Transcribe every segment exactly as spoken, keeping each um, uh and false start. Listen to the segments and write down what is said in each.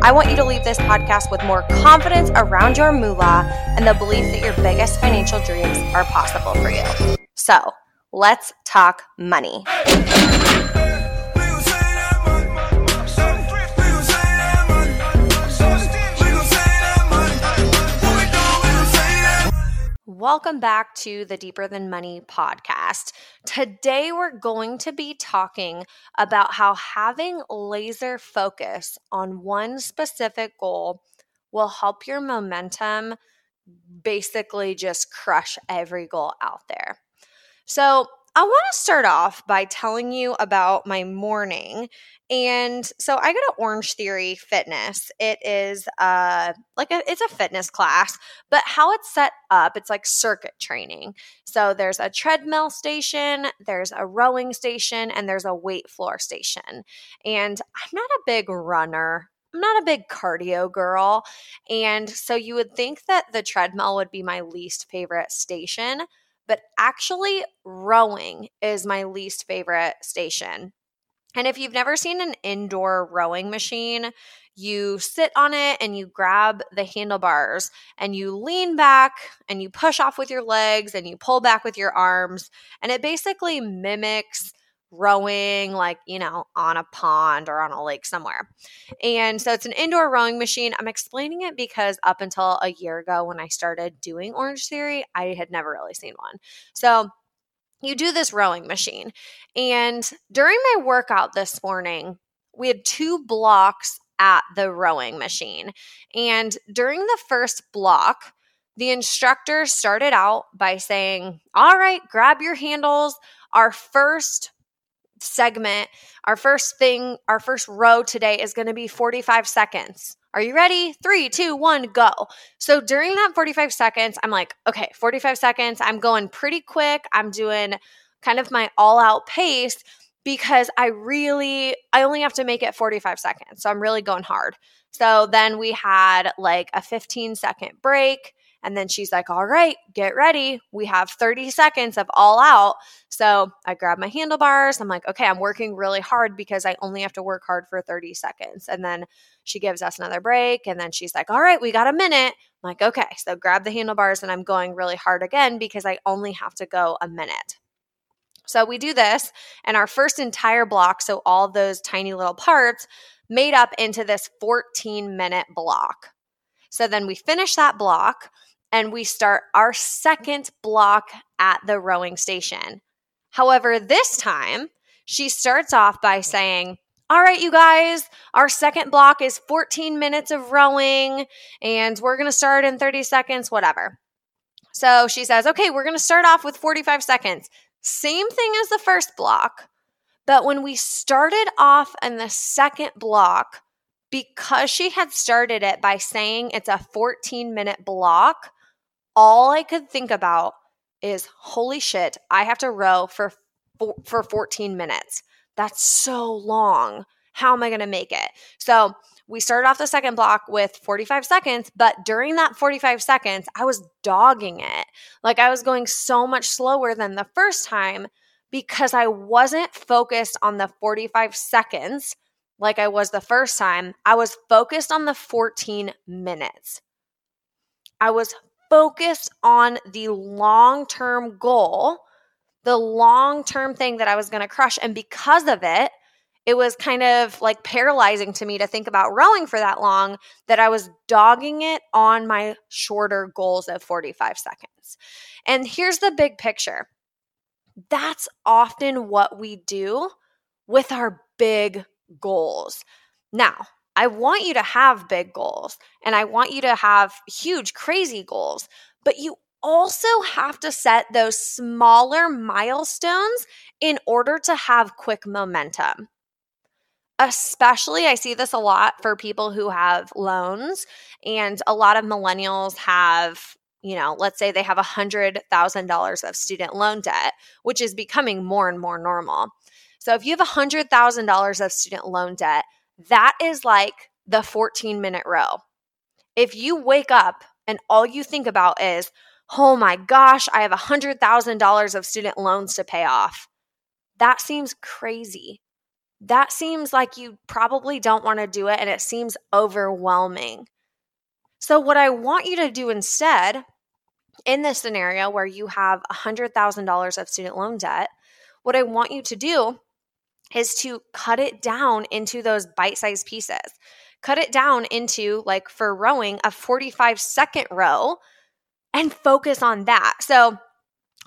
I want you to leave this podcast with more confidence around your moolah and the belief that your biggest financial dreams are possible for you. So, let's talk money. Welcome back to the Deeper Than Money podcast. Today, we're going to be talking about how having laser focus on one specific goal will help your momentum basically just crush every goal out there. So I want to start off by telling you about my morning. And so I go to Orange Theory Fitness. It is uh like a, it's a fitness class, but how it's set up, it's like circuit training. So there's a treadmill station, there's a rowing station, and there's a weight floor station. And I'm not a big runner. I'm not a big cardio girl. And so you would think that the treadmill would be my least favorite station, but actually rowing is my least favorite station. And if you've never seen an indoor rowing machine, you sit on it and you grab the handlebars and you lean back and you push off with your legs and you pull back with your arms. And it basically mimics rowing, like, you know, on a pond or on a lake somewhere. And so it's an indoor rowing machine. I'm explaining it because up until a year ago when I started doing Orange Theory, I had never really seen one. So you do this rowing machine. And during my workout this morning, we had two blocks at the rowing machine. And during the first block, the instructor started out by saying, all right, grab your handles. Our first segment, our first thing, our first row today is going to be forty-five seconds. Are you ready? Three, two, one, go. So during that forty-five seconds, I'm like, okay, forty-five seconds. I'm going pretty quick. I'm doing kind of my all out pace because I really, I only have to make it forty-five seconds. So I'm really going hard. So then we had like a fifteen second break. And then she's like, all right, get ready. We have thirty seconds of all out. So I grab my handlebars. I'm like, okay, I'm working really hard because I only have to work hard for thirty seconds. And then she gives us another break. And then she's like, all right, we got a minute. I'm like, okay, so grab the handlebars. And I'm going really hard again because I only have to go a minute. So we do this. And our first entire block, so all those tiny little parts, made up into this fourteen minute block. So then we finish that block. And we start our second block at the rowing station. However, this time, she starts off by saying, all right, you guys, our second block is fourteen minutes of rowing, and we're going to start in thirty seconds, whatever. So she says, okay, we're going to start off with forty-five seconds. Same thing as the first block, but when we started off in the second block, because she had started it by saying it's a fourteen minute block, all I could think about is, holy shit, I have to row for for fourteen minutes. That's so long. How am I going to make it? So we started off the second block with forty-five seconds, but during that forty-five seconds, I was dogging it. Like, I was going so much slower than the first time because I wasn't focused on the forty-five seconds like I was the first time. I was focused on the fourteen minutes. I was focused on the long-term goal, the long-term thing that I was going to crush. And because of it, it was kind of like paralyzing to me to think about rowing for that long, that I was dogging it on my shorter goals of forty-five seconds. And here's the big picture. That's often what we do with our big goals. Now, I want you to have big goals, and I want you to have huge, crazy goals, but you also have to set those smaller milestones in order to have quick momentum. Especially, I see this a lot for people who have loans, and a lot of millennials have, you know, let's say they have one hundred thousand dollars of student loan debt, which is becoming more and more normal. So if you have one hundred thousand dollars of student loan debt, that is like the fourteen-minute row. If you wake up and all you think about is, oh my gosh, I have one hundred thousand dollars of student loans to pay off, that seems crazy. That seems like you probably don't want to do it, and it seems overwhelming. So what I want you to do instead, in this scenario where you have one hundred thousand dollars of student loan debt, what I want you to do is to cut it down into those bite-sized pieces. Cut it down into, like for rowing, a forty-five second row and focus on that. So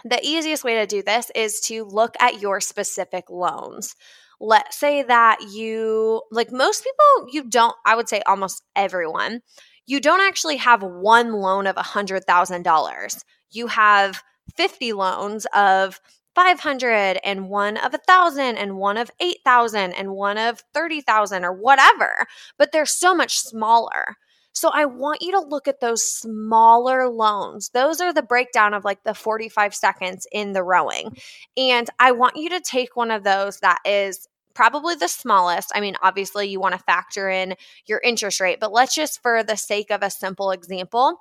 the easiest way to do this is to look at your specific loans. Let's say that you, like most people, you don't, I would say almost everyone, you don't actually have one loan of one hundred thousand dollars. You have fifty loans of five hundred and one of one thousand and one of eight thousand and one of thirty thousand or whatever, but they're so much smaller. So I want you to look at those smaller loans. Those are the breakdown of like the forty-five seconds in the rowing. And I want you to take one of those that is probably the smallest. I mean, obviously you want to factor in your interest rate, but let's just, for the sake of a simple example,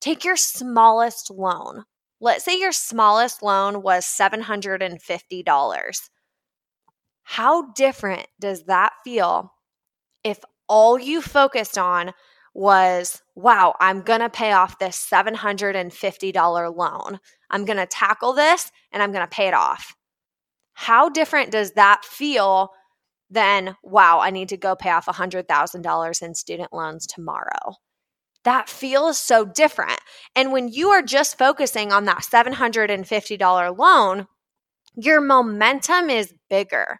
take your smallest loan. Let's say your smallest loan was seven hundred fifty dollars. How different does that feel if all you focused on was, wow, I'm going to pay off this seven hundred fifty dollars loan. I'm going to tackle this and I'm going to pay it off. How different does that feel than, wow, I need to go pay off one hundred thousand dollars in student loans tomorrow? That feels so different. And when you are just focusing on that seven hundred fifty dollars loan, your momentum is bigger.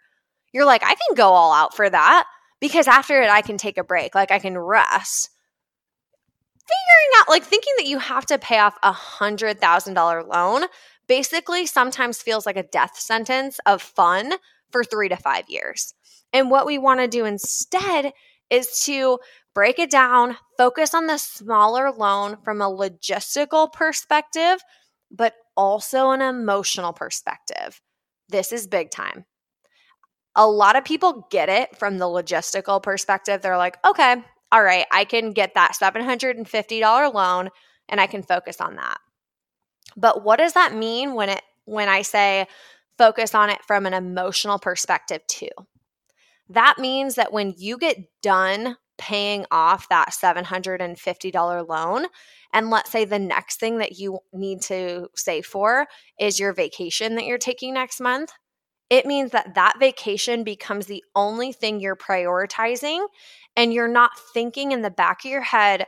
You're like, I can go all out for that because after it, I can take a break. Like I can rest. Figuring out, like thinking that you have to pay off a one hundred thousand dollars loan basically sometimes feels like a death sentence of fun for three to five years. And what we want to do instead is to break it down, focus on the smaller loan from a logistical perspective, but also an emotional perspective. This is big time. A lot of people get it from the logistical perspective. They're like, okay, all right, I can get that seven hundred fifty dollars loan and I can focus on that. But what does that mean when it when I say focus on it from an emotional perspective too? That means that when you get done paying off that seven hundred fifty dollars loan, and let's say the next thing that you need to save for is your vacation that you're taking next month, it means that that vacation becomes the only thing you're prioritizing, and you're not thinking in the back of your head,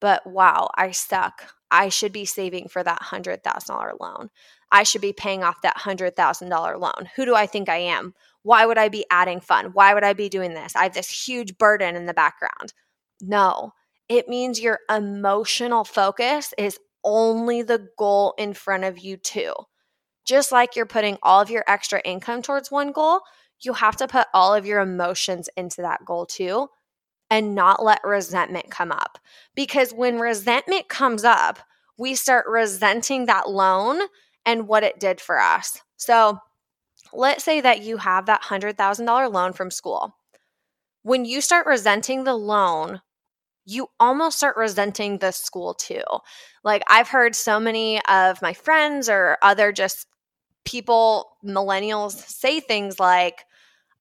but wow, I suck. I should be saving for that one hundred thousand dollars loan. I should be paying off that one hundred thousand dollars loan. Who do I think I am? Why would I be adding fun? Why would I be doing this? I have this huge burden in the background. No, it means your emotional focus is only the goal in front of you too. Just like you're putting all of your extra income towards one goal, you have to put all of your emotions into that goal too and not let resentment come up. Because when resentment comes up, we start resenting that loan and what it did for us. So let's say that you have that one hundred thousand dollars loan from school. When you start resenting the loan, you almost start resenting the school too. Like I've heard so many of my friends or other just people, millennials, say things like,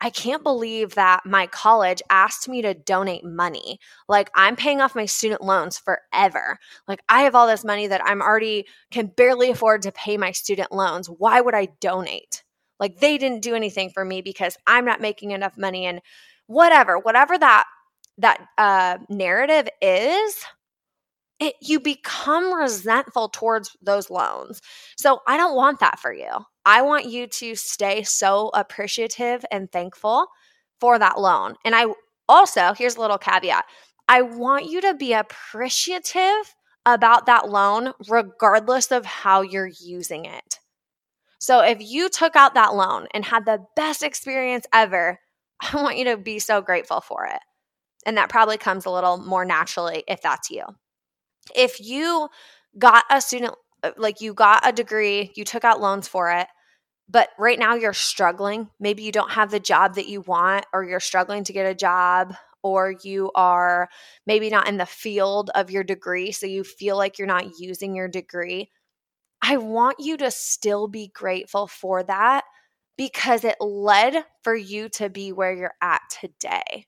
I can't believe that my college asked me to donate money. Like I'm paying off my student loans forever. Like I have all this money that I'm already can barely afford to pay my student loans. Why would I donate? Like they didn't do anything for me because I'm not making enough money and whatever, whatever that that uh, narrative is, it, you become resentful towards those loans. So I don't want that for you. I want you to stay so appreciative and thankful for that loan. And I also, here's a little caveat, I want you to be appreciative about that loan regardless of how you're using it. So if you took out that loan and had the best experience ever, I want you to be so grateful for it. And that probably comes a little more naturally if that's you. If you got a student, like you got a degree, you took out loans for it, but right now you're struggling. Maybe you don't have the job that you want, or you're struggling to get a job, or you are maybe not in the field of your degree, so you feel like you're not using your degree. I want you to still be grateful for that, because it led for you to be where you're at today.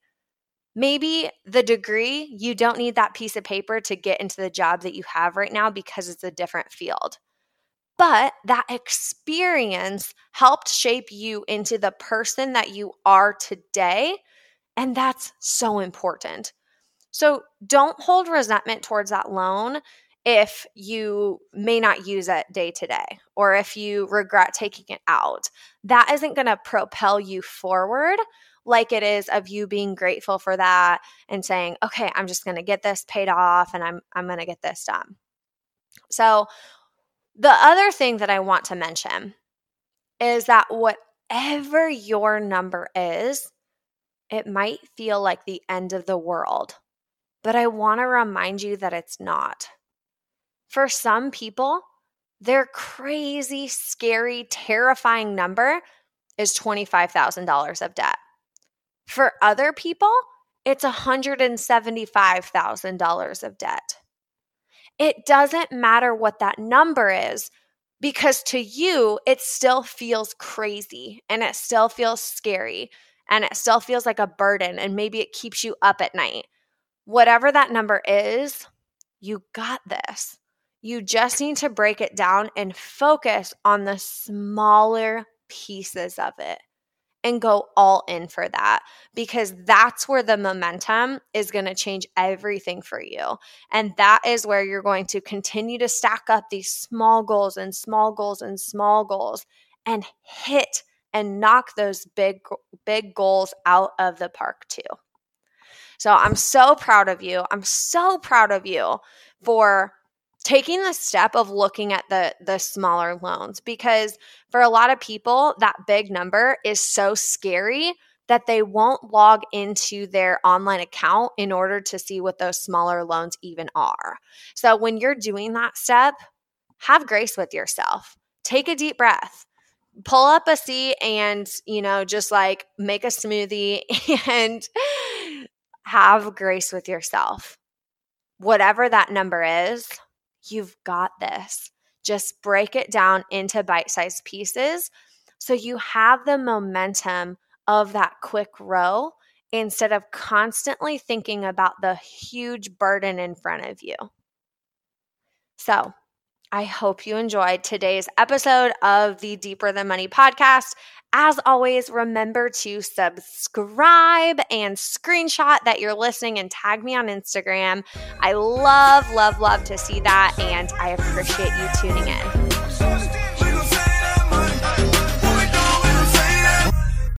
Maybe the degree, you don't need that piece of paper to get into the job that you have right now because it's a different field. But that experience helped shape you into the person that you are today, and that's so important. So don't hold resentment towards that loan if you may not use it day to day, or if you regret taking it out. That isn't going to propel you forward like it is of you being grateful for that and saying, okay, I'm just going to get this paid off and I'm I'm going to get this done. So the other thing that I want to mention is that whatever your number is, it might feel like the end of the world, but I want to remind you that it's not. For some people, their crazy, scary, terrifying number is twenty-five thousand dollars of debt. For other people, it's one hundred seventy-five thousand dollars of debt. It doesn't matter what that number is, because to you, it still feels crazy and it still feels scary and it still feels like a burden, and maybe it keeps you up at night. Whatever that number is, you got this. You just need to break it down and focus on the smaller pieces of it and go all in for that, because that's where the momentum is going to change everything for you. And that is where you're going to continue to stack up these small goals and small goals and small goals and hit and knock those big, big goals out of the park too. So I'm so proud of you. I'm so proud of you for taking the step of looking at the, the smaller loans, because for a lot of people, that big number is so scary that they won't log into their online account in order to see what those smaller loans even are. So when you're doing that step, have grace with yourself. Take a deep breath. Pull up a seat and, you know, just like make a smoothie and have grace with yourself. Whatever that number is, you've got this. Just break it down into bite-sized pieces so you have the momentum of that quick row instead of constantly thinking about the huge burden in front of you. So I hope you enjoyed today's episode of the Deeper Than Money podcast. As always, remember to subscribe and screenshot that you're listening and tag me on Instagram. I love, love, love to see that, and I appreciate you tuning in.